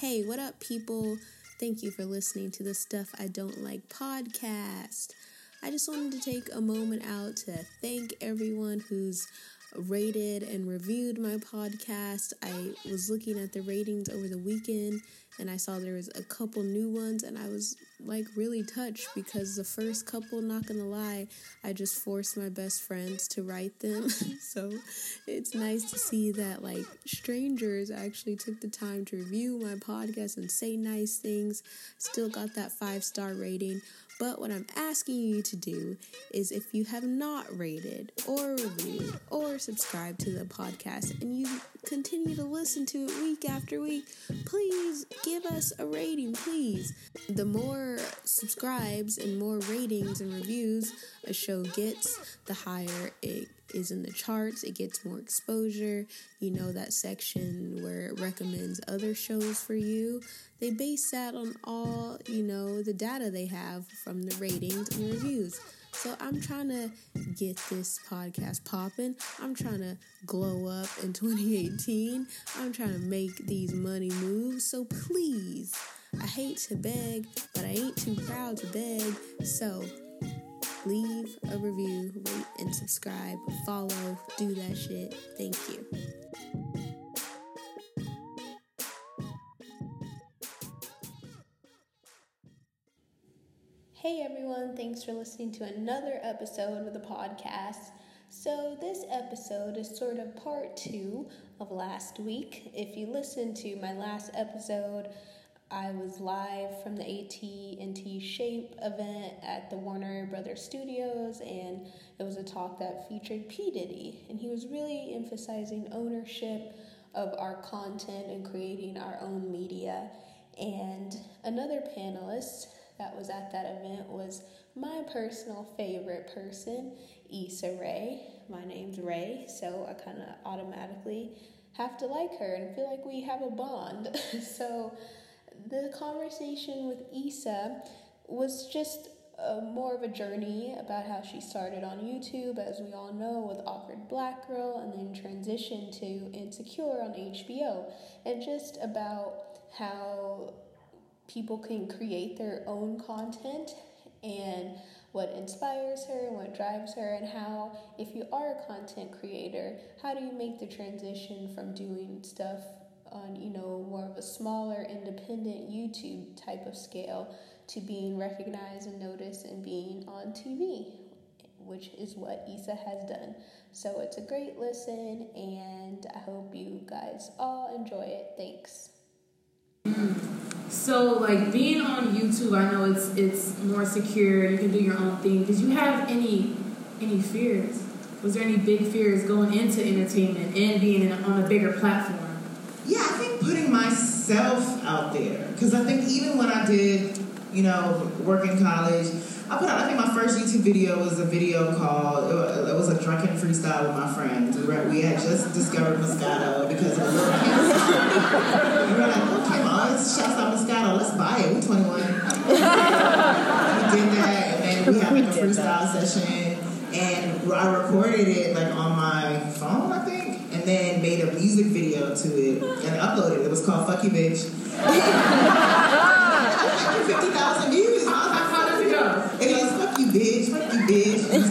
Hey, what up, people? Thank you for listening to the Stuff I Don't Like podcast. I just wanted to take a moment out to thank everyone who's rated and reviewed my podcast. I was looking at the ratings over the weekend and I saw there was a couple new ones, and I was like really touched because the first couple, not gonna lie, I just forced my best friends to write them. So it's nice to see that like strangers actually took the time to review my podcast and say nice things. Still got that 5-star rating. But what I'm asking you to do is, if you have not rated or reviewed or subscribed to the podcast and you continue to listen to it week after week, please give us a rating, please. The more subscribes and more ratings and reviews a show gets, the higher it is in the charts. It gets more exposure. You know, that section where it recommends other shows for you. They base that on all, you know, the data they have from the ratings and reviews. So I'm trying to get this podcast popping. I'm trying to glow up in 2018. I'm trying to make these money moves. So please, I hate to beg, but I ain't too proud to beg. So leave a review, rate, and subscribe, follow, do that shit. Thank you. Hey everyone, thanks for listening to another episode of the podcast. So this episode is sort of part two of last week. If you listened to my last episode, I was live from the AT&T Shape event at the Warner Brothers Studios, and it was a talk that featured P. Diddy, and he was really emphasizing ownership of our content and creating our own media. And another panelist that was at that event was my personal favorite person, Issa Rae. My name's Ray, so I kind of automatically have to like her and feel like we have a bond. So the conversation with Issa was just more of a journey about how she started on YouTube, as we all know, with Awkward Black Girl, and then transitioned to Insecure on HBO, and just about how people can create their own content and what inspires her and what drives her, and how, if you are a content creator, how do you make the transition from doing stuff on, you know, more of a smaller independent YouTube type of scale to being recognized and noticed and being on TV, which is what Issa has done. So it's a great listen, and I hope you guys all enjoy it. Thanks. So like being on YouTube, I know it's more secure. You can do your own thing. Did you have any fears? Was there any big fears going into entertainment and being on a bigger platform? Yeah, I think putting myself out there, because I think even when I did, you know, work in college, I think my first YouTube video was a video called, it was a drunken freestyle with my friends. We had just discovered Moscato because of a little kid. We were like, okay, mom, it's shots on Moscato, let's buy it, we're 21. We did that, and then we had like a freestyle session, and I recorded it like on my phone, I think. And then made a music video to it and uploaded it. It was called Fuck You Bitch. 50,000 views. I was like, how does it go? It goes, fuck you bitch, fuck you bitch. It's a bitch.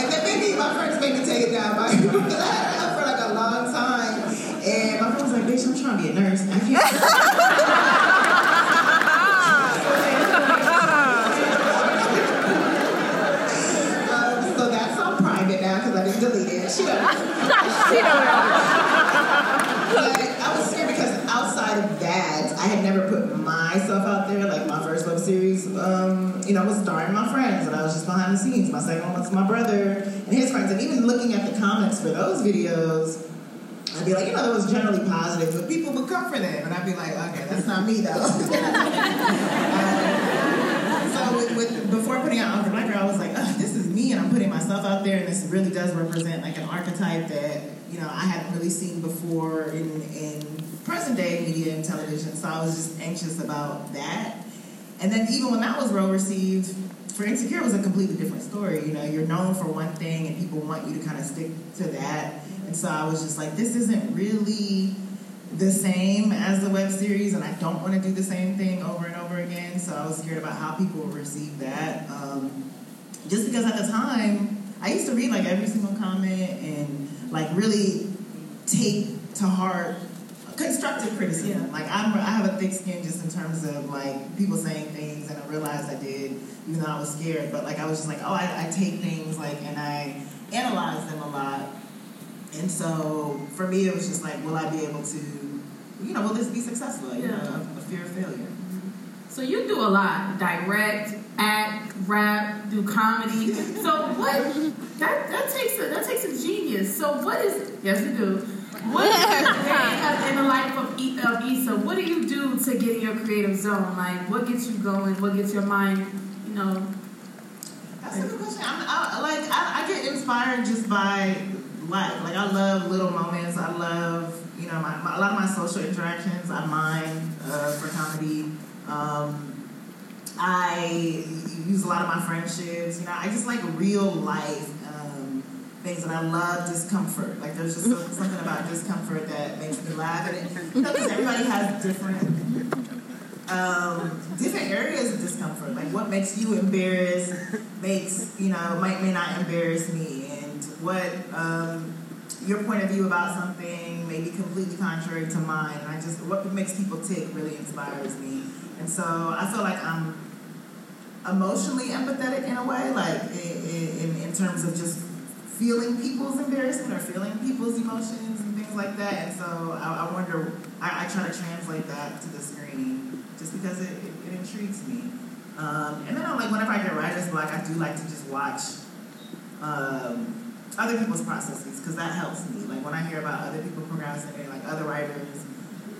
And then maybe my friends made me take it down by you, because I had it for like a long time. And my friend was like, bitch, I'm trying to be a nurse. I can't. I didn't delete it. She don't know. But I was scared because outside of that, I had never put myself out there. Like my first web series, you know, I was starring my friends, and I was just behind the scenes. My second one was my brother and his friends. And even looking at the comments for those videos, I'd be like, you know, that was generally positive, but people would come for them. And I'd be like, okay, that's not me, though. So before putting out Uncle Michael, I was like, this is me, and I'm putting myself out there, and this really does represent like an archetype that, you know, I hadn't really seen before in present day media and television. So I was just anxious about that. And then even when that was well received, for Insecure, it was a completely different story. You know, you're known for one thing and people want you to kind of stick to that. And so I was just like, this isn't really the same as the web series, and I don't want to do the same thing over and over again. So I was scared about how people would receive that. Just because at the time, I used to read like every single comment and like really take to heart constructive criticism. Yeah. Like I have a thick skin just in terms of like people saying things, and I realized I did, even though I was scared. But like I was just like, oh, I take things like and I analyze them a lot. And so for me, it was just like, will I be able to, you know, will this be successful? Yeah. You know, a fear of failure. Mm-hmm. So you do a lot, direct, act, rap, do comedy. So what? That takes a genius. So what is? Yes, you do. What is in the life of Issa? What do you do to get in your creative zone? Like, what gets you going? What gets your mind? You know. That's a good question. I get inspired just by life. Like, I love little moments. I love, you know, a lot of my social interactions. I mine for comedy. I use a lot of my friendships. You know, I just like real life things, and I love discomfort. Like, there's just something about discomfort that makes me laugh. And, you know, because everybody has different areas of discomfort. Like, what makes you embarrassed makes, you know, might may not embarrass me, and what your point of view about something may be completely contrary to mine. And I just, what makes people tick really inspires me. And so I feel like I'm emotionally empathetic in a way, like in terms of just feeling people's embarrassment or feeling people's emotions and things like that. And so I wonder, I try to translate that to the screen just because it intrigues me. And then I'm like, whenever I get writer's block, I do like to just watch other people's processes, because that helps me. Like, when I hear about other people procrastinating, like other writers,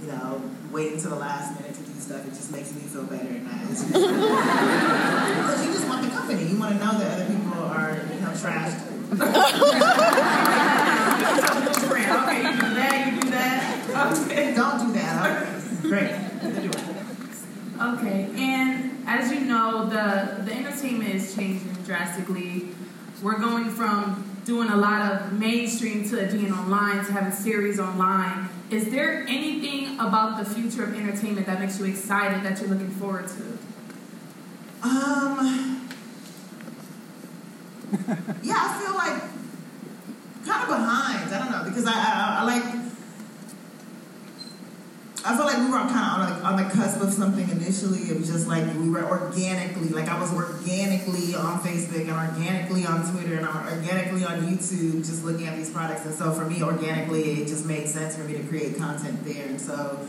you know, waiting till the last minute to do stuff, it just makes me feel better. And because you just want the company. You want to know that other people are, you know, trashed. Okay, you do that. Okay. Don't do that. Okay. Great. Okay, and as you know, the entertainment is changing drastically. We're going from doing a lot of mainstream to being online to having series online. Is there anything about the future of entertainment that makes you excited, that you're looking forward to? Yeah, I feel like kind of behind. I don't know, because I feel like we were kind of on the cusp of something initially. It was just like we were organically, like I was organically on Facebook and organically on Twitter and organically on YouTube, just looking at these products. And so for me, organically, it just made sense for me to create content there. And so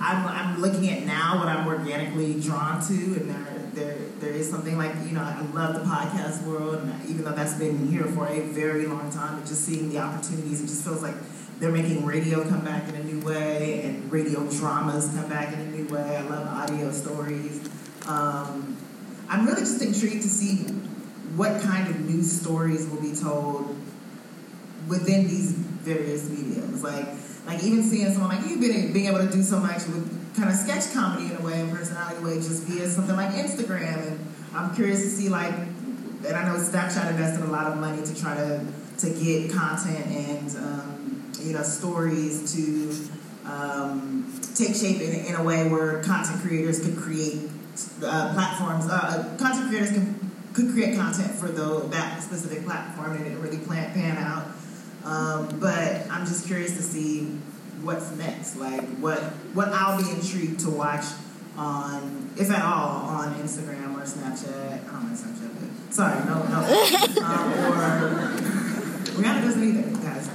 I'm looking at now what I'm organically drawn to, and there is something like, you know, I love the podcast world, and even though that's been here for a very long time, but just seeing the opportunities, it just feels like they're making radio come back in a new way, and radio dramas come back in a new way. I love audio stories. I'm really just intrigued to see what kind of new stories will be told within these various mediums. Like even seeing someone like you being able to do so much with kind of sketch comedy in a way and personality way just via something like Instagram. And I'm curious to see, like, and I know Snapchat invested a lot of money to try to get content and you know, stories to take shape in a way where content creators could create platforms. Content creators could create content for that specific platform, and it really pan out. But I'm just curious to see what's next, like what I'll be intrigued to watch on, if at all, on Instagram or Snapchat. I don't like Snapchat, but sorry, no. Or Rihanna doesn't either, guys.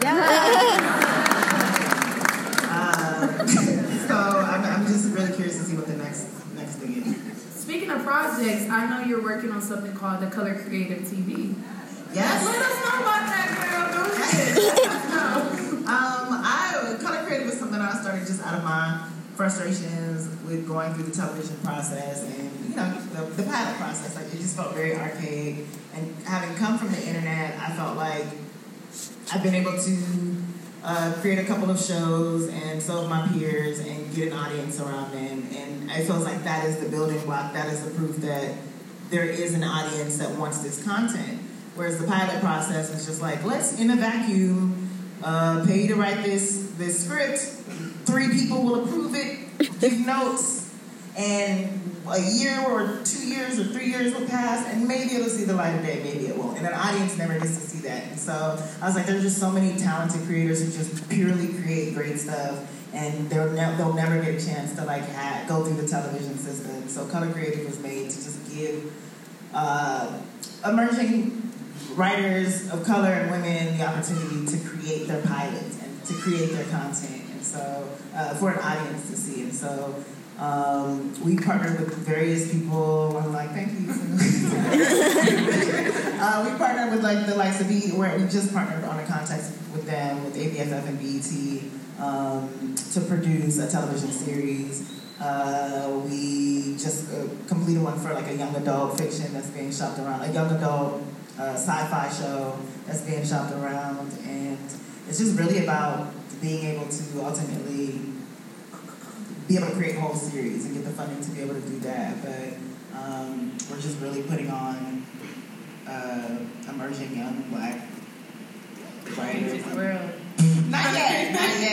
So I'm just really curious to see what the next thing is. Speaking of projects, I know you're working on something called the Color Creative TV. Yes. Let us know about that, girl. Go ahead. Color Creative is something I started just out of my frustrations with going through the television process and, you know, the pilot process. Like, it just felt very archaic. And having come from the internet, I felt like I've been able to create a couple of shows and so have my peers and get an audience around them. And it feels like that is the building block. That is the proof that there is an audience that wants this content. Whereas the pilot process was just like, let's, in a vacuum, pay you to write this script. 3 people will approve it, give notes, and a year or 2 years or 3 years will pass, and maybe it'll see the light of day, maybe it won't. And an audience never gets to see that. And so I was like, there's just so many talented creators who just purely create great stuff, and they'll never get a chance to go through the television system. So Color Creative was made to just give emerging writers of color and women the opportunity to create their pilots and to create their content, and so for an audience to see. And so we partnered with various people. I'm like, thank you. We partnered with the likes of BET, where we just partnered on a contest with them, with ABFF and BET, to produce a television series. We just completed one for a young adult fiction that's being shopped around, a young adult sci-fi show that's being shopped around. And it's just really about being able to ultimately be able to create a whole series and get the funding to be able to do that. But we're just really putting on emerging young black writers. Not yet.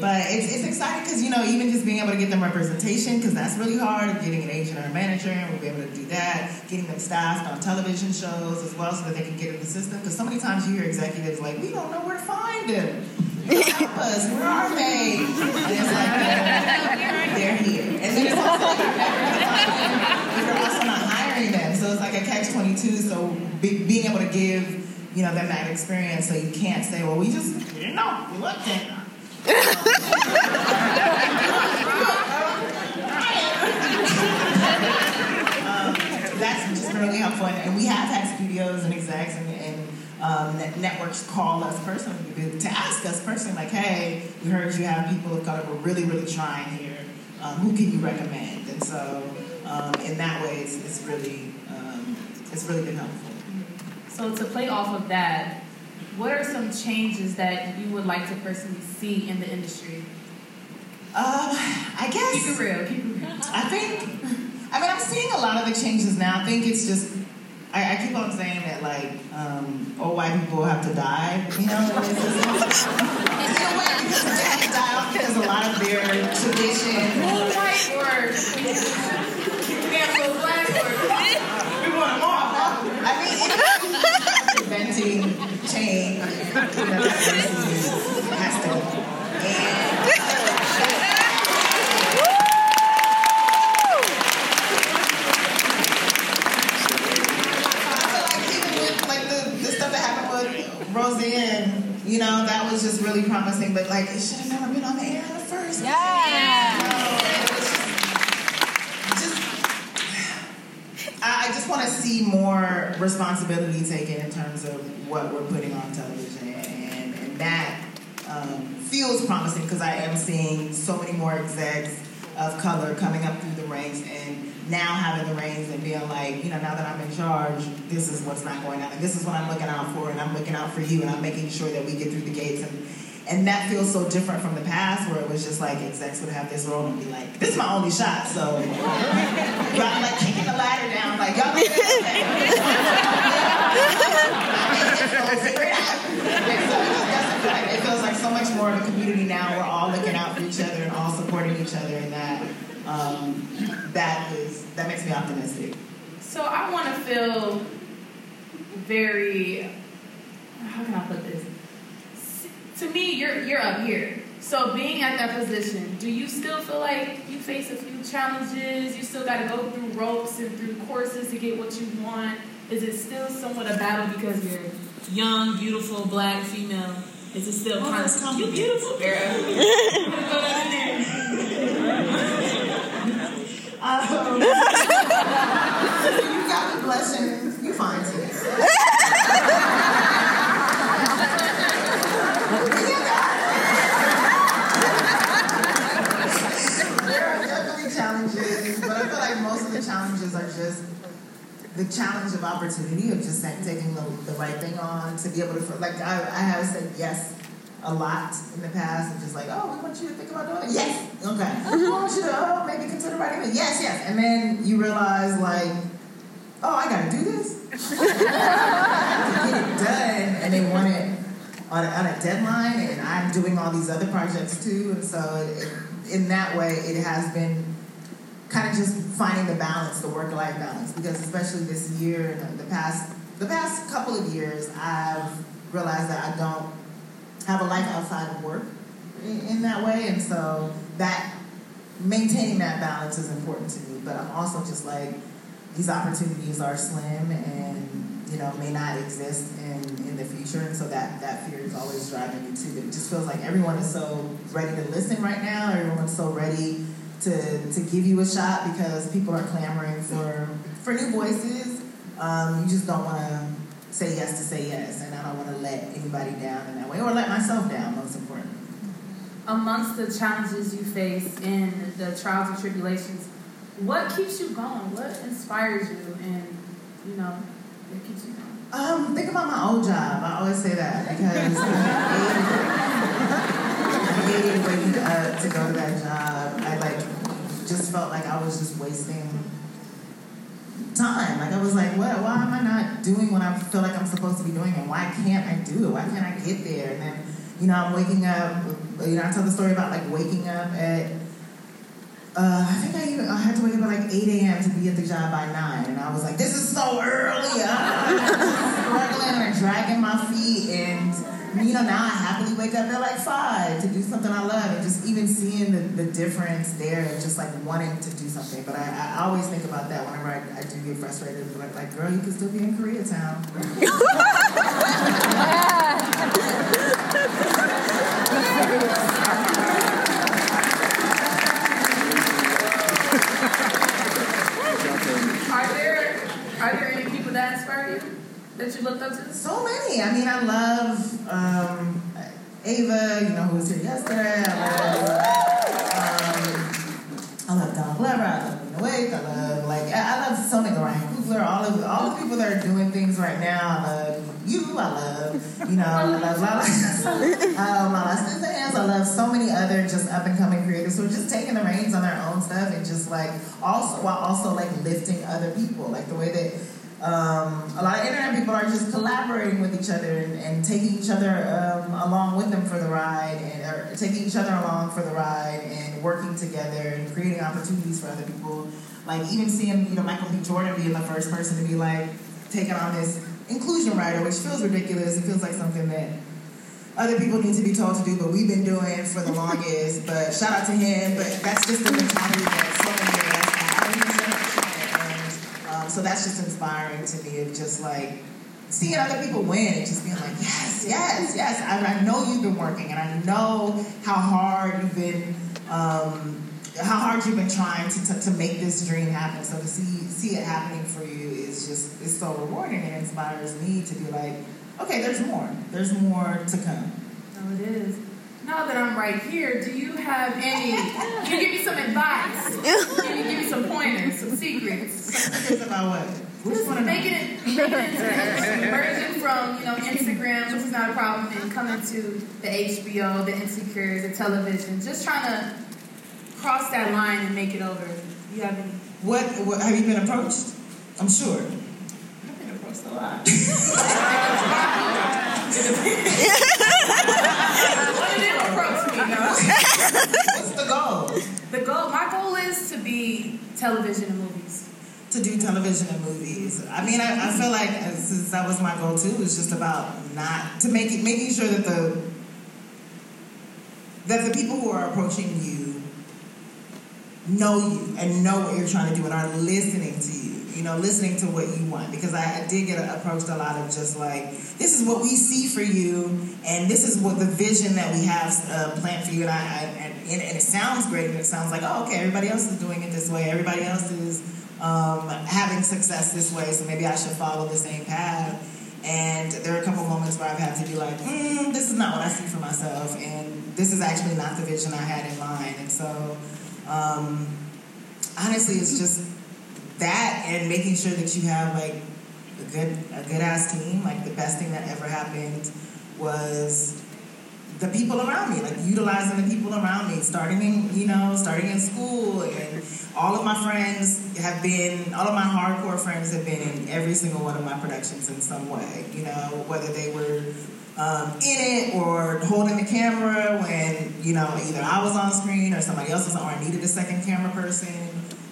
But it's exciting because, even just being able to get them representation, because that's really hard, getting an agent or a manager, and we'll be able to do that, getting them staffed on television shows as well so that they can get in the system. Because so many times you hear executives we don't know where to find them. Help us, where are they? And it's they're here. And then it's also we're also not hiring them. So it's a catch-22. So being able to give, that experience, so you can't say, well, we didn't know. We looked at them. That's just really helpful. And we have had studios and execs and networks call us personally to ask us personally, hey, we heard you have people of color who are really, really trying here. Who can you recommend? And so, in that way, it's really been helpful. So to play off of that, what are some changes that you would like to personally see in the industry? I guess keep it real. I'm seeing a lot of the changes now. I think it's just. I keep on saying that, old white people have to die, It's in a way, because they have to die off because a lot of their tradition. Old white words. We have no black words. We want them all. Preventing change, has to go. And... Roseanne, that was just really promising, but it should have never been on the air in the first. Yeah. It was just I just want to see more responsibility taken in terms of what we're putting on television, and that feels promising because I am seeing so many more execs of color coming up through the ranks and now having the reins and being now that I'm in charge, this is what's not going on. And this is what I'm looking out for, and I'm looking out for you, and I'm making sure that we get through the gates. And that feels so different from the past where it was just execs would have this role and be this is my only shot, so. I'm kicking the ladder down, y'all do that. It feels like so much more of a community now. We're all looking out for each other and all supporting each other in that. That makes me optimistic. So I want to feel very, how can I put this? To me, you're up here. So being at that position, do you still feel you face a few challenges? You still got to go through ropes and through courses to get what you want? Is it still somewhat a battle because you're young, beautiful, black, female? Is it still constant? You're beautiful, girl. You got the blessing. You find it. There are definitely challenges, but I feel most of the challenges are just the challenge of opportunity of just taking the right thing on to be able to. I have said yes a lot in the past, and just we want you to think about doing it. Yes, okay. We want you to maybe consider writing it. Yes, yes. And then you realize oh, I got to do this? To get it done, and they want it on a deadline, and I'm doing all these other projects too, and so in that way, it has been kind of just finding the balance, the work-life balance, because especially this year, and the past couple of years, I've realized that I don't have a life outside of work in that way, and so that maintaining that balance is important to me. But I'm also just like, these opportunities are slim and, you know, may not exist in the future, and so that fear is always driving me too. It just feels like everyone is so ready to listen right now, everyone's so ready to give you a shot because people are clamoring for new voices. You just don't want to say yes, and I don't want to let anybody down in that way, or let myself down, most important. Amongst the challenges you face and the trials and tribulations, what keeps you going? What inspires you, and, you know, what keeps you going? Think about my old job. I always say that because I hated waking up to go to that job. I just felt like I was just wasting time. Like, I was like, what? Why am I not doing what I feel like I'm supposed to be doing, and why can't I do it? Why can't I get there? And then, you know, I'm waking up, you know, I tell the story about waking up at, I had to wake up at 8 a.m. to be at the job by 9, and I was like, this is so early, struggling and dragging my feet, and, you know, now I happily wake up at 5 to do something I love, and just even seeing the difference there, and just wanting to do something. But I always think about that whenever I do get frustrated, and like, girl, you can still be in Koreatown. Are there any people that inspire you, that you looked up to? So many. I mean, I love Ava, you know, who was here yesterday. I love Donald Glover. I love Lena Dunham. I love so many. Ryan Coogler. All the people that are doing things right now. I love you. I love, you know, I love Lala. I love so many other just up and coming creators who are just taking the reins on their own stuff, and just while also lifting other people, the way that a lot of internet people are just collaborating with each other and taking each other along with them for the ride, or taking each other along for the ride, and working together and creating opportunities for other people. Even seeing, you know, Michael B. Jordan being the first person to be taking on this inclusion rider, which feels ridiculous. It feels like something that other people need to be told to do, but we've been doing for the longest. But shout out to him. But that's just the mentality that so many. So that's just inspiring to me, of just seeing other people win and just being yes, yes, yes. I know you've been working, and I know how hard you've been trying to make this dream happen. So to see it happening for you is so rewarding, and inspires me to be okay, there's more to come. Oh, it is. Now that I'm right here, do you have any, can you give me some advice? Can you give me some pointers, some secrets? Some secrets about what? Just making it emerging from, you know, Instagram, which is not a problem, and coming to the HBO, the Insecure, the television, just trying to cross that line and make it over. Do you have any? What have you been approached? I'm sure. I've been approached a lot. What's the goal? My goal is to be television and movies. To do television and movies. I mean, I feel like since that was my goal too, it's just about not to making sure that the people who are approaching you know you and know what you're trying to do and are listening to you. You know, listening to what you want, because I did get approached a lot of just this is what we see for you, and this is what the vision that we have planned for you, and I it sounds great, and it sounds oh, okay, everybody else is doing it this way, everybody else is having success this way, so maybe I should follow the same path. And there are a couple moments where I've had to be this is not what I see for myself, and this is actually not the vision I had in mind. And so honestly, it's just that, and making sure that you have a good ass team. The best thing that ever happened was the people around me, like utilizing the people around me, starting in school, and all of my hardcore friends have been in every single one of my productions in some way, whether they were in it or holding the camera when, either I was on screen or somebody else was on, or I needed a second camera person,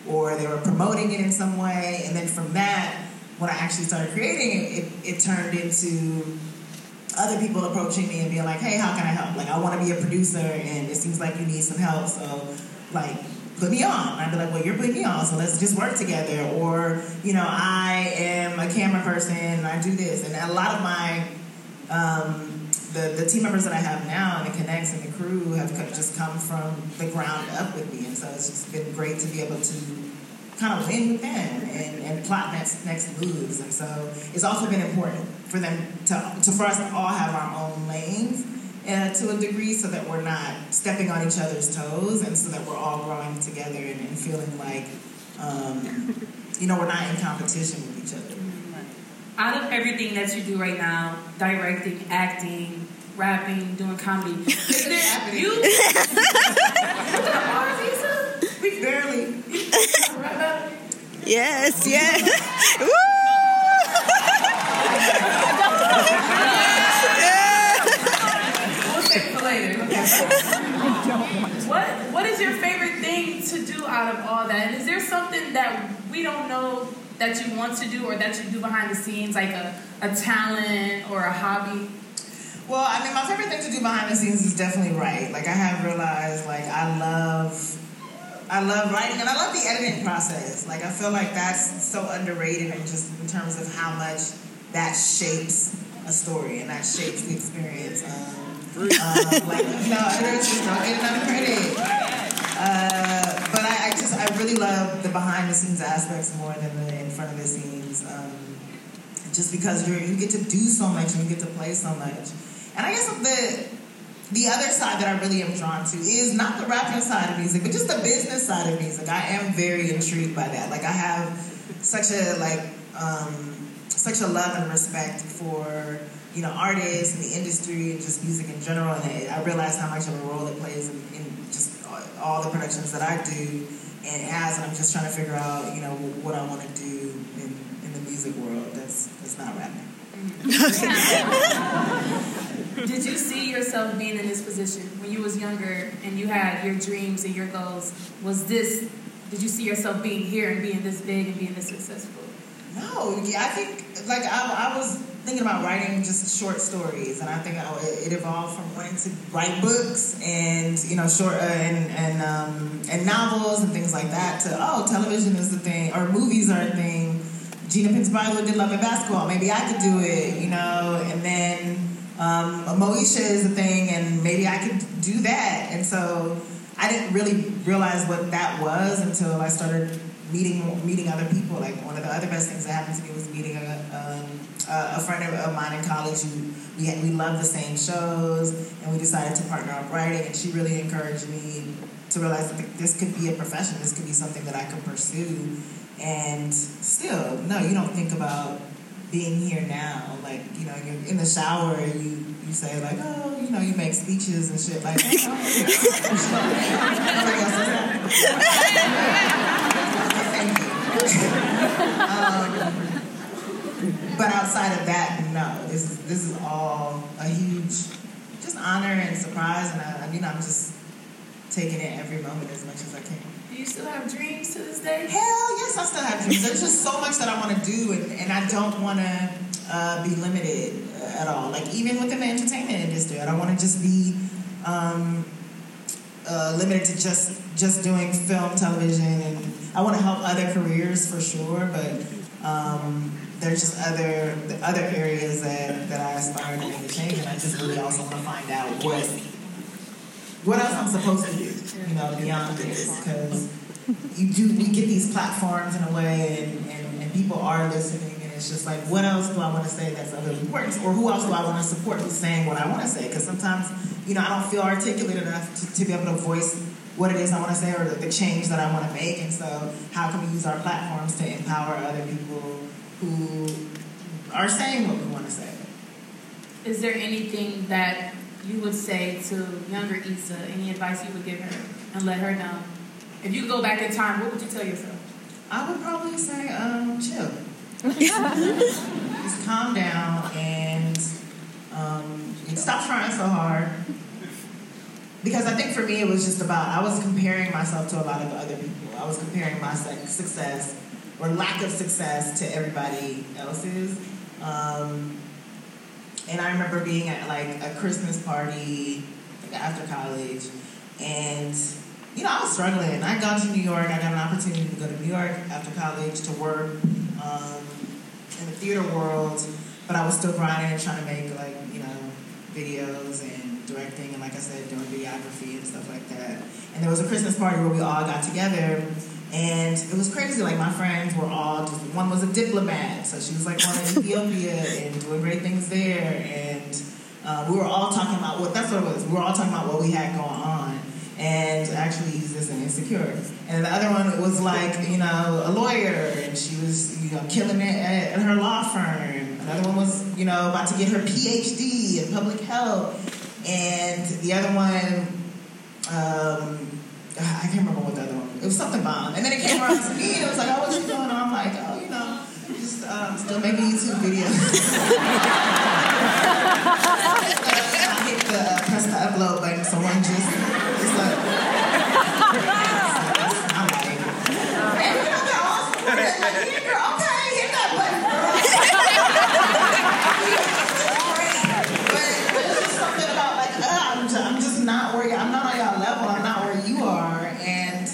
or they were promoting it in some way. And then from that, when I actually started creating it, it turned into other people approaching me and being like, hey, how can I help? Like, I want to be a producer, and it seems like you need some help, so, like, put me on. I'd be like, well, you're putting me on, so let's just work together. Or, I am a camera person, and I do this. And a lot of my, the team members that I have now, and the connects and the crew, have just come from the ground up with me. And so it's just been great to be able to kind of win with them and plot next moves. And so it's also been important for them for us to all have our own lanes to a degree, so that we're not stepping on each other's toes, and so that we're all growing together and feeling like we're not in competition with each other. Out of everything that you do right now, directing, acting, rapping, doing comedy, we barely. Yes, yes. Woo! We'll save it for later. What is your favorite thing to do out of all that? And is there something that we don't know that you want to do, or that you do behind the scenes, like a talent or a hobby? Well, I mean, my favorite thing to do behind the scenes is definitely write. Like, I have realized, like, I love writing, and I love the editing process. Like, I feel like that's so underrated, and just in terms of how much that shapes a story and that shapes the experience. Editors just don't get enough credit. But I really love the behind the scenes aspects more than the in front of the scenes. Just because you get to do so much, and you get to play so much. And I guess the other side that I really am drawn to is not the rapping side of music, but just the business side of music. I am very intrigued by that. Like, I have such a love and respect for, artists and the industry and just music in general. And I realize how much of a role it plays in just all the productions that I do. And as I'm just trying to figure out, what I want to do in the music world, that's not rapping. Did you see yourself being in this position when you was younger and you had your dreams and your goals? Did you see yourself being here and being this big and being this successful? No, I think, like, I was thinking about writing just short stories, and I think it evolved from wanting to write books and, short and novels and things like that to, television is the thing, or movies are a thing. Gina Prince-Bythewood did Love and Basketball. Maybe I could do it, and then Moesha is a thing, and maybe I could do that. And so I didn't really realize what that was until I started meeting other people. Like, one of the other best things that happened to me was meeting a friend of mine in college who we loved the same shows, and we decided to partner up writing, and she really encouraged me to realize that this could be a profession, this could be something that I could pursue. And still, no, you don't think about being here now. Like, you're in the shower, you say, like, you make speeches and shit like that. But outside of that, no, this is all a huge just honor and surprise, and I'm just taking it every moment as much as I can. Do you still have dreams to this day? Hell yes, I still have dreams. There's just so much that I want to do, and I don't want to be limited at all. Like, even within the entertainment industry, I don't want to just be limited to just doing film, television, and I want to help other careers for sure, but there's just other areas that I aspire to entertain, and I just really also want to find out what else I'm supposed to do, beyond this, because we get these platforms in a way, and people are listening, and it's just like, what else do I want to say that's other important, or who else do I want to support who's saying what I want to say? Because sometimes, I don't feel articulate enough to be able to voice what it is I want to say, or the change that I want to make, and so how can we use our platforms to empower other people who are saying what we want to say? Is there anything that you would say to younger Issa, any advice you would give her and let her know? If you could go back in time, what would you tell yourself? I would probably say, chill. Just calm down and stop trying so hard. Because I think for me it was just about, I was comparing myself to a lot of other people. I was comparing my success or lack of success to everybody else's. And I remember being at like a Christmas party after college, and I was struggling. I got to New York. I got an opportunity to go to New York after college to work in the theater world, but I was still grinding and trying to make videos and directing and, like I said, doing videography and stuff like that. And there was a Christmas party where we all got together. And it was crazy, like my friends were all, one was a diplomat, so she was like going to Ethiopia and doing great things there, and we were all talking about, that's what it was, we were all talking about what we had going on, and actually used this in Insecure. And the other one was like, a lawyer, and she was, killing it at her law firm. Another one was, about to get her PhD in public health, and the other one, I can't remember what the other one was. It was something bomb. And then it came around to me, and it was like, oh, what you doing? And I'm like, oh, just still making YouTube videos. I hit the press the upload button, so one just, it's like, I'm like, and they're all like, girl, okay, hit that button, girl. But it's just something about, like, I'm just not where y'all, I'm not on y'all level, I'm not where you are. And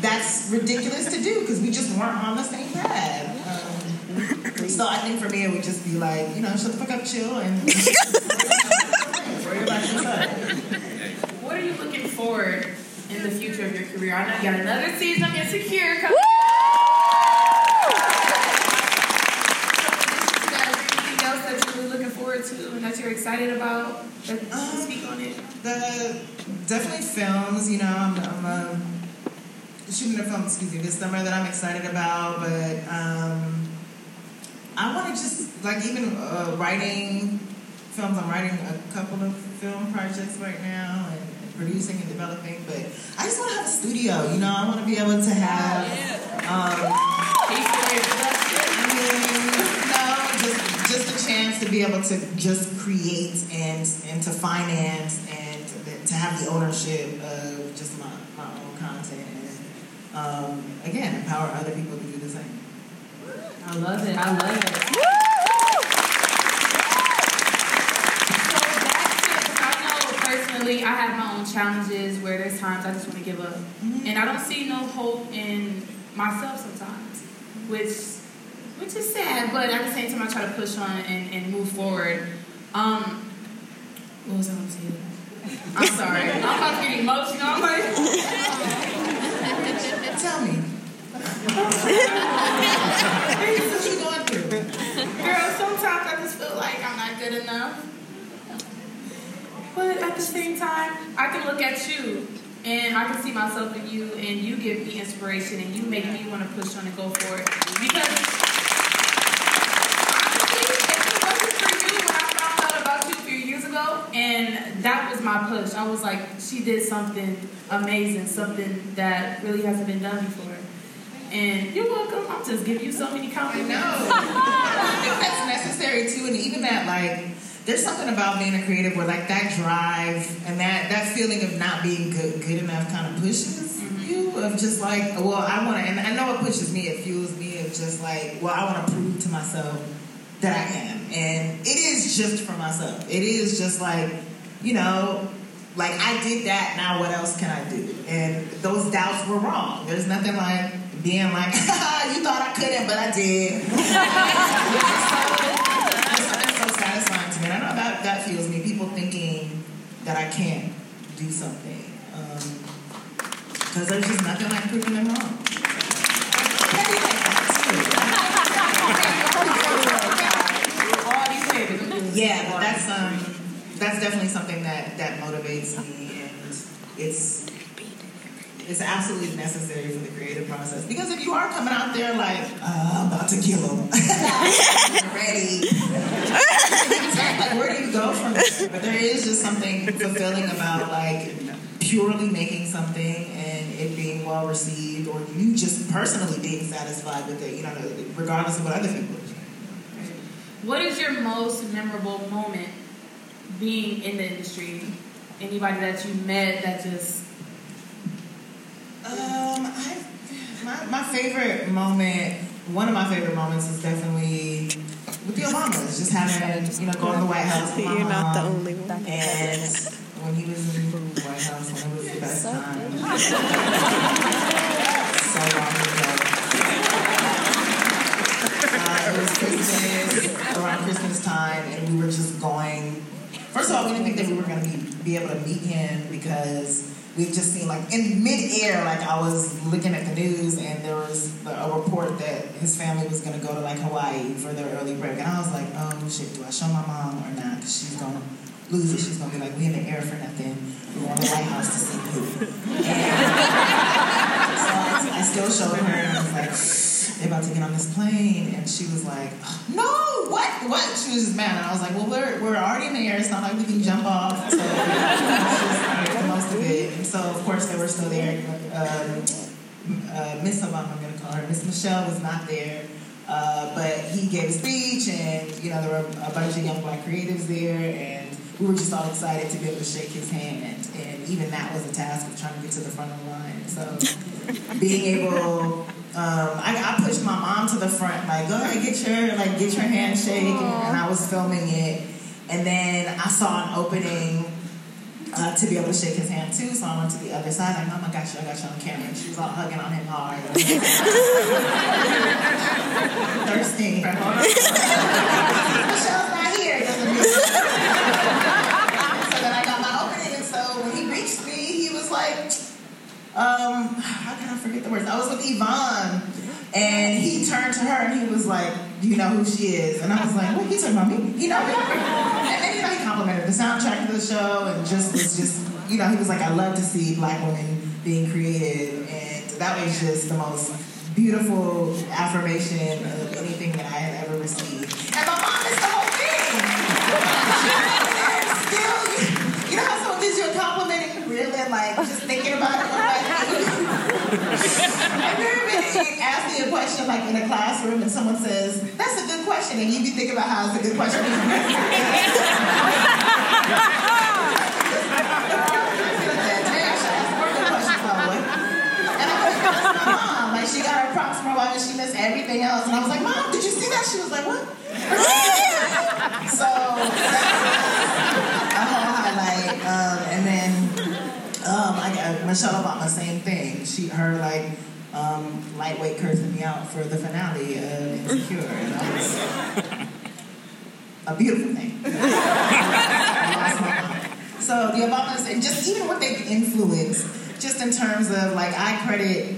that's ridiculous to do because we just weren't on the same path. So I think for me it would just be like, shut the fuck up, chill, and worry about yourself. What are you looking forward in the future of your career? I know you got another season of Insecure coming. Is there anything else that you're really looking forward to and that you're excited about? Speak on it. Definitely films. I'm shooting a film, this summer that I'm excited about, but I want to just, writing films. I'm writing a couple of film projects right now and producing and developing, but I just want to have a studio, I want to be able to have, just a chance to be able to just create and to finance and to have the ownership of just my own content. Again, empower other people to do the same. I love it. So that's it. I know personally I have my own challenges where there's times I just want to give up. Mm-hmm. And I don't see no hope in myself sometimes, which is sad, but at the same time I try to push on and move forward. What was I going to say? I'm sorry. I'm about to get emotional. I'm like... Tell me. What you going through? Girl, sometimes I just feel like I'm not good enough. But at the same time, I can look at you, and I can see myself in you, and you give me inspiration, and you make me want to push on and go for it. Because honestly, it wasn't for you when I found out about you a few years ago, and that was my push. I was like, she did something amazing, something that really hasn't been done before. And you're welcome. I'm just giving you so many compliments. I know. I think that's necessary too. And even that, there's something about being a creative where that drive and that feeling of not being good enough kind of pushes you of just I want to, and I know it pushes me, it fuels me of just I want to prove to myself that I am. And it is just for myself. It is just I did that, now what else can I do? And those doubts were wrong. There's nothing like being like, you thought I couldn't, but I did. It's so satisfying to me. And I know that feels me, people thinking that I can't do something. Because there's just nothing like proving them wrong. Yeah, but that's definitely something that motivates me, and it's It's absolutely necessary for the creative process. Because if you are coming out there like, I'm about to kill him. Ready. Like, where do you go from there? But there is just something fulfilling about like purely making something and it being well received, or you just personally being satisfied with it, you know, regardless of what other people are saying. What is your most memorable moment being in the industry? Anybody that you met that just... My favorite moment, one of my favorite moments is definitely with the Obamas, just having, you know, going to the White House. You're not the only one. And when he was in the White House, when it was the best time. It was Christmas, around Christmas time, and we were just going. First of all, we didn't think that we were going to be able to meet him, because we've just seen, like, in mid-air, like, I was looking at the news, and there was a report that his family was going to go to, like, Hawaii for their early break. And I was like, oh, shit, do I show my mom or not? Because she's going to lose it. She's going to be like, we in the air for nothing. We want the White House to see who. So I still showed her, and I was like, they're about to get on this plane. And she was like, no, what? She was just mad. And I was like, well, we're already in the air. It's not like we can jump off. So And so, of course, they were still there. Miss Obama, I'm going to call her. Miss Michelle was not there. But he gave a speech, and, you know, there were a bunch of young black creatives there. And we were just all excited to be able to shake his hand. And even that was a task of trying to get to the front of the line. So being able... I pushed my mom to the front. Like, go ahead, get your handshake. And I was filming it. And then I saw an opening... to be able to shake his hand too, so I went to the other side. Like, Mama, I got you on camera. And she was all hugging on him hard. Thirsting. Michelle's not here. So then I got my opening, and so when he reached me, he was like, how can I forget the words? I was with Yvonne, and he turned to her and he was like, do you know who she is? And I was like, well, he talking about me. You know me? And then, you know, he complimented the soundtrack of the show, and was just, you know, he was like, I love to see black women being creative. And that was just the most beautiful affirmation of anything that I had ever received. And my mom is the whole thing. Still, you know how someone gives you a compliment and you're really like just thinking about it? I've never been asked me a question like in a classroom and someone says, that's a good question, and you be thinking about how it's a good question. And I was like, my mom, like, she got her props from her wife and she missed everything else. And I was like, Mom, did you see that? She was like, what? So that's a whole highlight. And then Michelle Obama, same thing. Her lightweight cursing me out for the finale of Insecure. And that was a beautiful thing. So the Obamas, and just even what they've influenced, just in terms of, like, I credit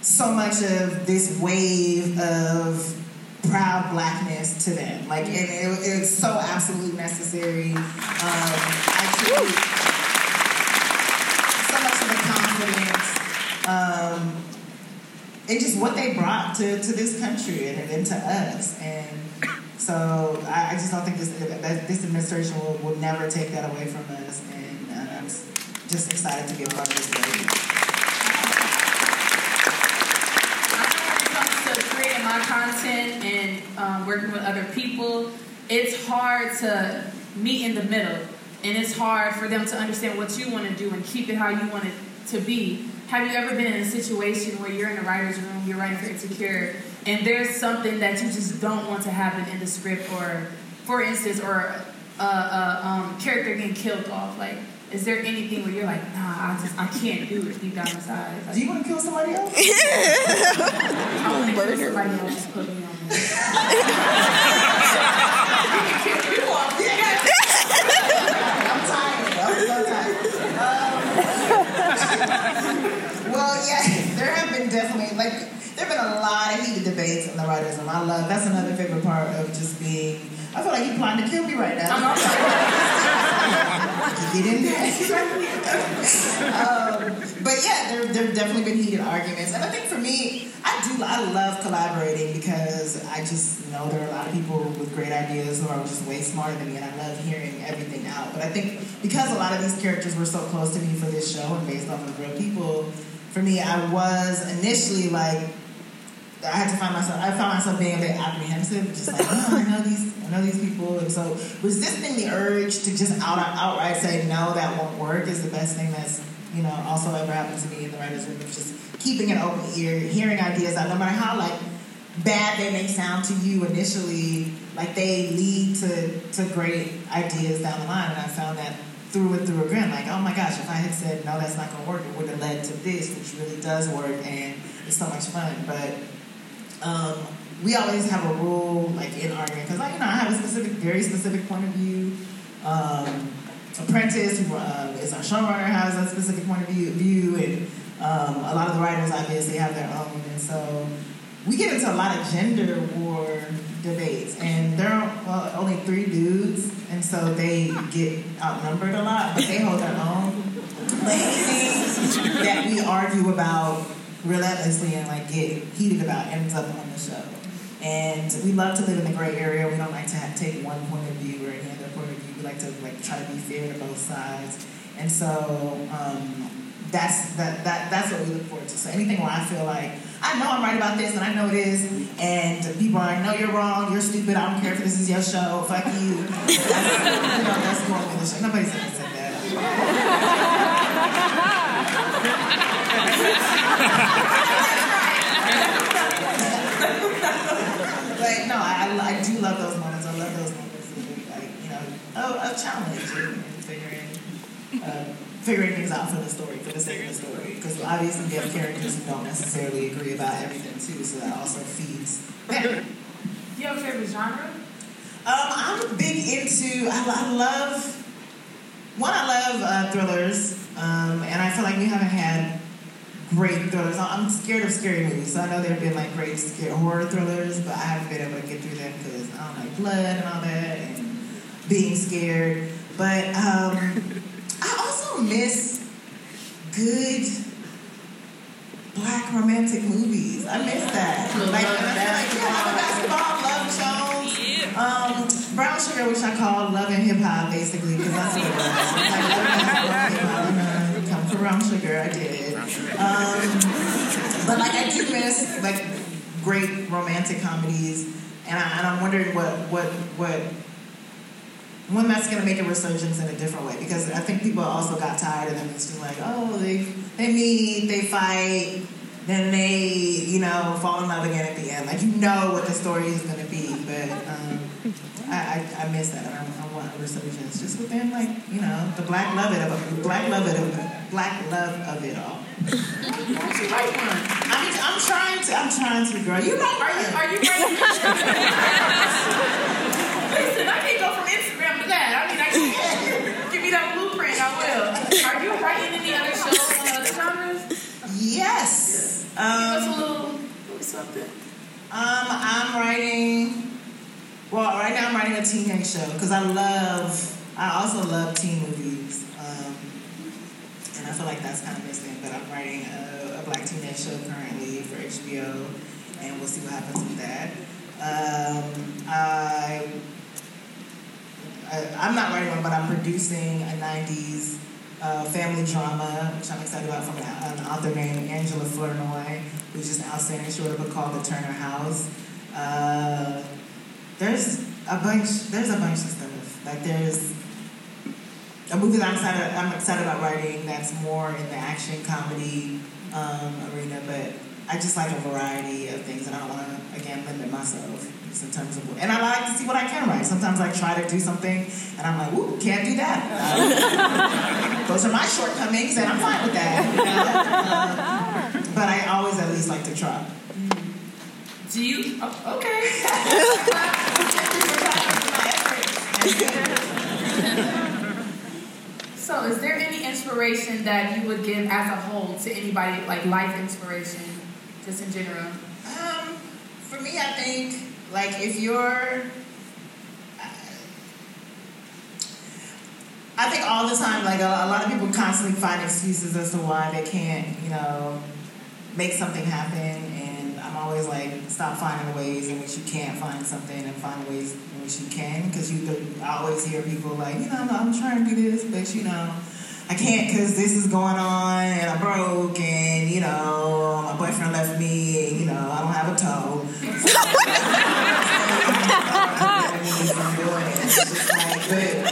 so much of this wave of proud blackness to them. Like, it's so absolutely necessary. And just what they brought to this country and to us. And so I just don't think this administration will never take that away from us. And I'm just excited to be a part of this movie. When it comes to creating my content and working with other people, it's hard to meet in the middle. And it's hard for them to understand what you want to do and keep it how you want it to be. Have you ever been in a situation where you're in a writer's room, you're writing for Insecure, and there's something that you just don't want to happen in the script, or, for instance, or a character getting killed off? Like, is there anything where you're like, nah, I can't do it deep down inside? Like, do you want to kill somebody else? I want to kill somebody else. Put me on there. You can kill people off. Well, yeah, there have been a lot of heated debates in the writers' room. That's another favorite part of just being, I feel like you're planning to kill me right now. get in that. But yeah, there have definitely been heated arguments. And I think for me, I love collaborating because I just know there are a lot of people with great ideas who are just way smarter than me, and I love hearing everything out. But I think because a lot of these characters were so close to me for this show and based off of real people, for me, I was initially like, I found myself being a bit apprehensive, just like, oh, I know these people. And so resisting the urge to just outright say, no, that won't work is the best thing that's, you know, also ever happened to me in the writer's room. It's just keeping an open ear, hearing ideas out, no matter how, like, bad they may sound to you initially, like, they lead to great ideas down the line. And I found that through and through again, like, oh my gosh, if I had said, no, that's not going to work, it would have led to this, which really does work, and it's so much fun. But we always have a rule, like, in arguing, because, like, you know, I have a very specific point of view. Apprentice, who is our showrunner, has a specific point of view, and a lot of the writers obviously have their own. And so we get into a lot of gender war debates, and there are only three dudes, and so they get outnumbered a lot, but they hold their own. Like, things that we argue about relentlessly and, like, get heated about ends up on the show. And we love to live in the gray area. We don't like to take one point of view or any other point of view. We like to, like, try to be fair to both sides. And so that's what we look forward to. So anything where I feel like, I know I'm right about this, and I know it is, and people are like, no, you're wrong, you're stupid, I don't care if this is your show, fuck you. That's going on the show. Nobody's ever said that. Like, no, I do love those moments. I love those moments of, like, you know, a challenge and figuring things out for the story, for the sake of the story. Because obviously we have characters who don't necessarily agree about everything too, so that also feeds. Do you have a favorite genre? I'm big into, I love thrillers, and I feel like we haven't had great thrillers. I'm scared of scary movies, so I know there have been, like, great horror thrillers, but I haven't been able to get through them because I don't like blood and all that, and being scared. But I also miss good black romantic movies. I miss that. Like, Love and Basketball, Love Jones, Brown Sugar, which I call Love and Hip Hop, basically, because that's what it was. Like, come for Brown Sugar, I did. But, like, I do miss, like, great romantic comedies, and I'm wondering when that's going to make a resurgence in a different way, because I think people also got tired of them. It's just like, oh, they meet, they fight, then they, you know, fall in love again at the end. Like, you know what the story is going to be, but I miss that. I want a resurgence just within, like, you know, the black love of it all. That's the right one. I'm trying to, girl. You know, are you right? Listen, I can't go from Instagram to that. I mean, I can't. Give me that blueprint, I will. Are you writing any other shows on other genres? Yes. Give us a little something. I'm writing, well, right now I'm writing a teenage show because I also love teen movies. And I feel like that's kind of missing, but I'm writing a black teenage show currently for HBO, and we'll see what happens with that. I'm not writing one, but I'm producing a 90s family drama, which I'm excited about, from an author named Angela Flournoy, who's just outstanding. She wrote a book called The Turner House. There's a bunch of stuff. Like, there's a movie that I'm excited about writing that's more in the action comedy arena, but I just like a variety of things, and I don't want to, again, limit myself just in terms of... And I like to see what I can write. Sometimes I try to do something, and I'm like, ooh, can't do that. Those are my shortcomings, and I'm fine with that. You know? But I always at least like to try. Do you? Oh, okay. So is there any inspiration that you would give as a whole to anybody, like life inspiration? Just in general. For me, I think, like, if you're, I think all the time, like a lot of people constantly find excuses as to why they can't, you know, make something happen. And I'm always like, stop finding ways in which you can't find something and find ways in which you can. Because I always hear people like, you know, I'm trying to do this, but, you know, I can't because this is going on and I'm broke and, you know, my boyfriend left me and, you know, I don't have a toe. But,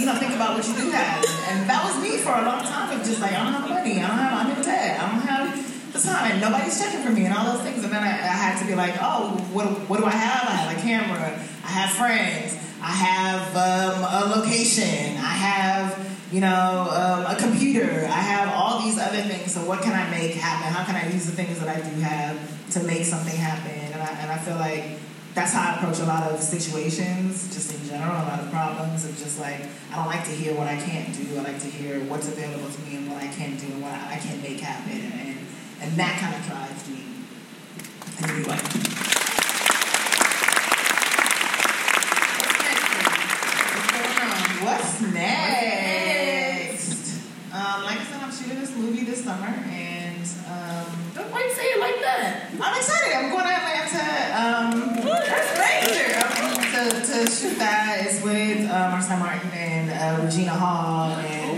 you know, think about what you do have. And that was me for a long time of just like, I don't have money, I don't have debt, I don't have the time, nobody's checking for me and all those things. And then I had to be like, oh, what do I have? I have a camera, I have friends, I have a location, I have... you know, a computer. I have all these other things, so what can I make happen? How can I use the things that I do have to make something happen? And I feel like that's how I approach a lot of situations, just in general, a lot of problems. It's just like, I don't like to hear what I can't do. I like to hear what's available to me and what I can do and what I can make happen. And that kind of drives me in a new way. What's next? Like I said, I'm shooting this movie this summer, and don't quite say it like that. I'm excited. I'm going to Atlanta. That's major. To shoot that. It's with Marcy Martin and Regina Hall, and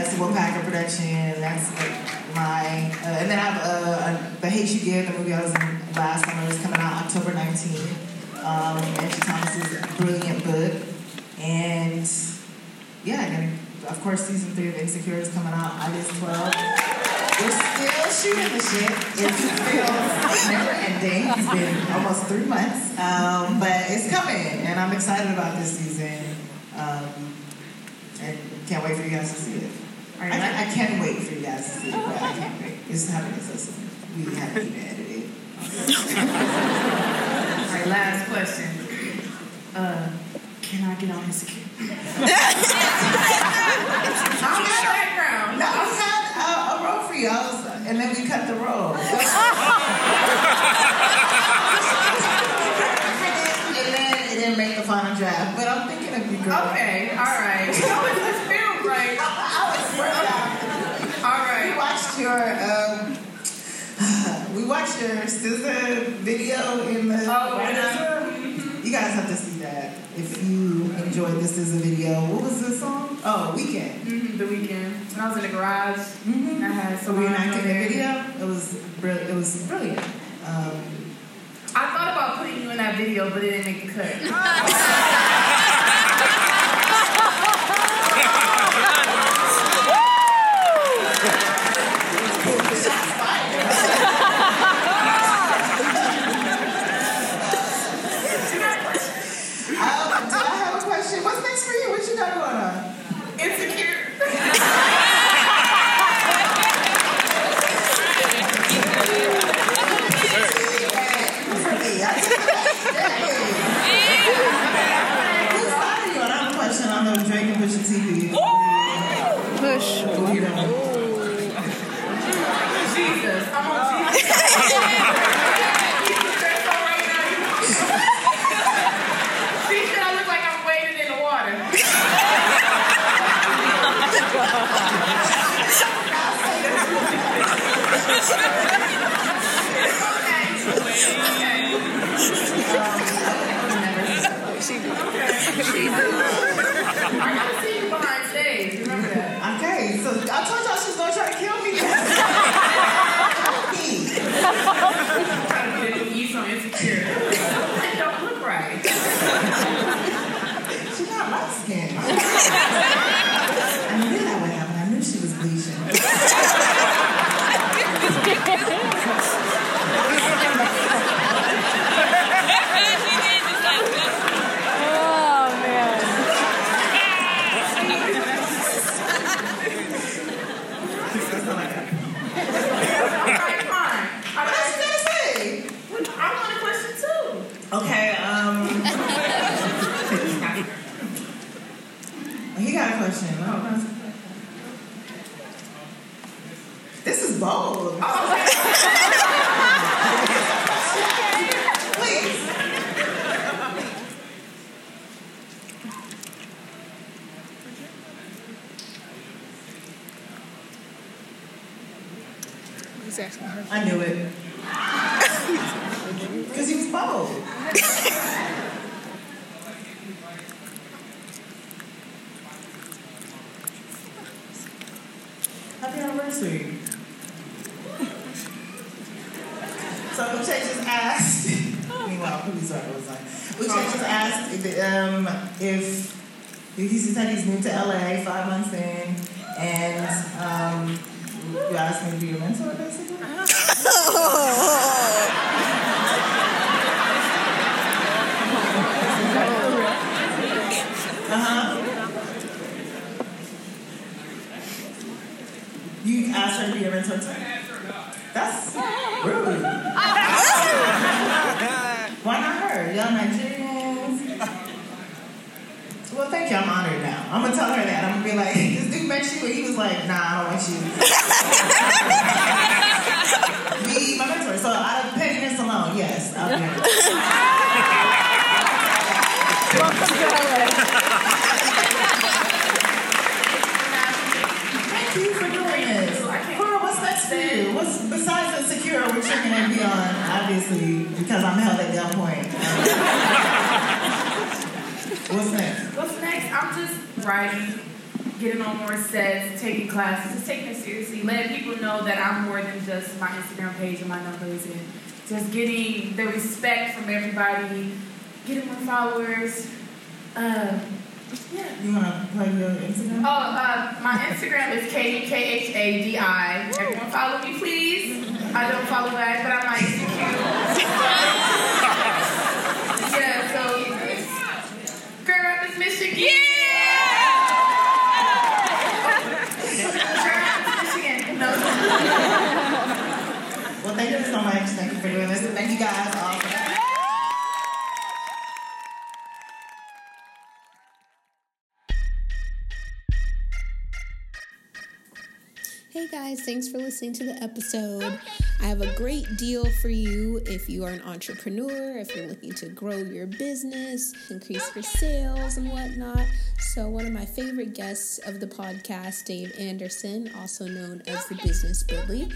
it's a Will Packer production. That's like my. And then I have The Hate You Give, the movie I was in last summer, is coming out October 19th. Angie Thomas's brilliant book, and yeah, and of course season 3 of Insecure is coming out August 12th. We're still shooting the shit. It's still never ending. It's been almost 3 months, but it's coming, and I'm excited about this season, and can't wait for you guys to see it. I can wait for you guys to see it, but I can't wait. It's happening so soon. We haven't even edited it. All right, last question. Can I get on Insecure? I'm not background. No, I had a role for y'all, and then we cut the role. and then make the final draft. But I'm thinking of you, girl. Okay, all right. So it's the film, right? I was working out. All right. We watched your SZA video in the... You guys have to see that if you enjoyed the SZA video. What was the song? Oh, Weekend. Mm-hmm, the Weekend. When I was in the garage, I had so we enacted the video. It was brilliant. I thought about putting you in that video, but it didn't make the cut. What's next for you? What you got going on? Insecure. Who's talking you? I have a question. I know Drake and Pusha T. Push. Jesus. I'm on Jesus. I gotta see you behind stage. Remember that? Okay, so I told y'all she's gonna try to kill me. I'm trying to get you so insecure. It don't look right. She's not light skinned. I knew that would happen. I knew she was bleaching. Okay, he got a question. This is bold. Please. He's asking her. I knew it. Because he was bold. Happy anniversary. So Uche just asked, meanwhile, Uche just asked if he said he's new to LA 5 months in, and you asked me to be your mentor, basically? You asked her to be a mentor too? That's rude. Why not her? Y'all Nigerians. Well, thank you. I'm honored now. I'm going to tell her that. I'm going to be like, this dude met you, and he was like, nah, I don't want you. Me, my mentor. So out of pettiness alone, yes, I'll be her. Welcome to LA. What's besides Insecure, which you're going to be on, obviously, because I'm held at gunpoint. What's next? What's next? I'm just writing, getting on more sets, taking classes, just taking it seriously, letting people know that I'm more than just my Instagram page and my numbers, and just getting the respect from everybody, getting more followers. Yeah. You want to plug your Instagram? My Instagram is KKHADI. Everyone follow me, please. I don't follow back, but I might be cute. Yeah, so Grand Rapids, Michigan. Yeah! Grand Rapids, Michigan. No. Well, thank you so much. Thank you for doing this. Thank you guys all for that. Hey guys, thanks for listening to the episode. I have a great deal for you if you are an entrepreneur, if you're looking to grow your business, increase your sales and whatnot. So one of my favorite guests of the podcast, Dave Anderson, also known as The Business Bully,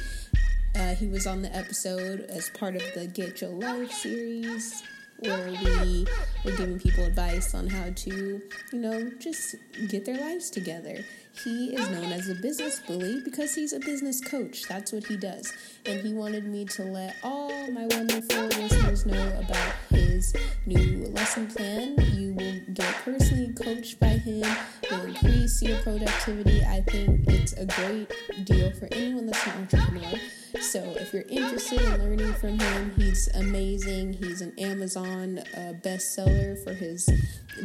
he was on the episode as part of the Get Your Life series, where we were giving people advice on how to, you know, just get their lives together. He is known as a business bully because he's a business coach. That's what he does. And he wanted me to let all my wonderful listeners know about his new lesson plan. You will get personally coached by him. You'll increase your productivity. I think it's a great deal for anyone that's an entrepreneur. So if you're interested in learning from him, he's amazing. He's an Amazon bestseller for his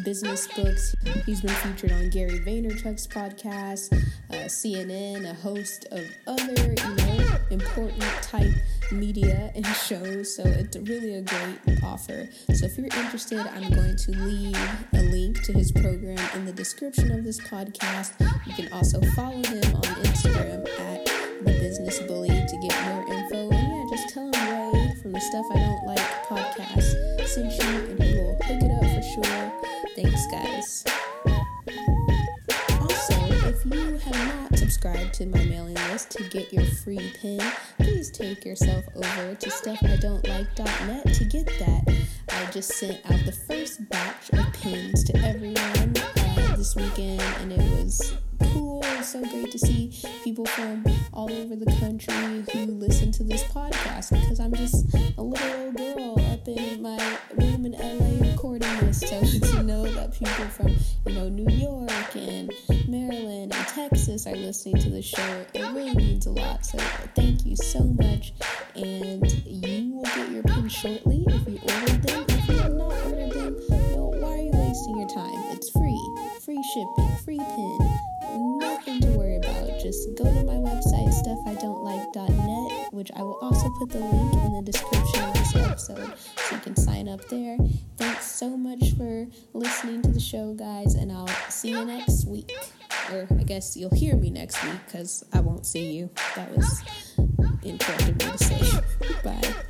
business books. He's been featured on Gary Vaynerchuk's podcast, CNN, a host of other, important type media and shows. So it's really a great offer. So if you're interested, I'm going to leave a link to his program in the description of this podcast. You can also follow him on Instagram at The Business Bully to get more info. And yeah, just tell him Ray from the Stuff I Don't Like podcast sent you, and he will hook it up for sure. Thanks, guys. Also, if you have not subscribed to my mailing list to get your free pin, please take yourself over to stuffidon'tlike.net to get that. I just sent out the first batch of pins to everyone this weekend, and it was cool. It was so great to see people from all over the country who listen to this podcast, because I'm just a little girl up in my room in LA recording this. So to know that people from New York and Maryland and Texas are listening to the show, it really means a lot. So thank you so much, and you will get your pin shortly if you ordered them. If you have not ordered them, why are you wasting your time? It's free shipping, free pin. Nothing to worry about. Just go to my website, stuffidon'tlike.net, which I will also put the link in the description of this episode, so you can sign up there. Thanks so much for listening to the show, guys, and I'll see you next week. Or I guess you'll hear me next week, because I won't see you. That was incorrect of me to say. Bye.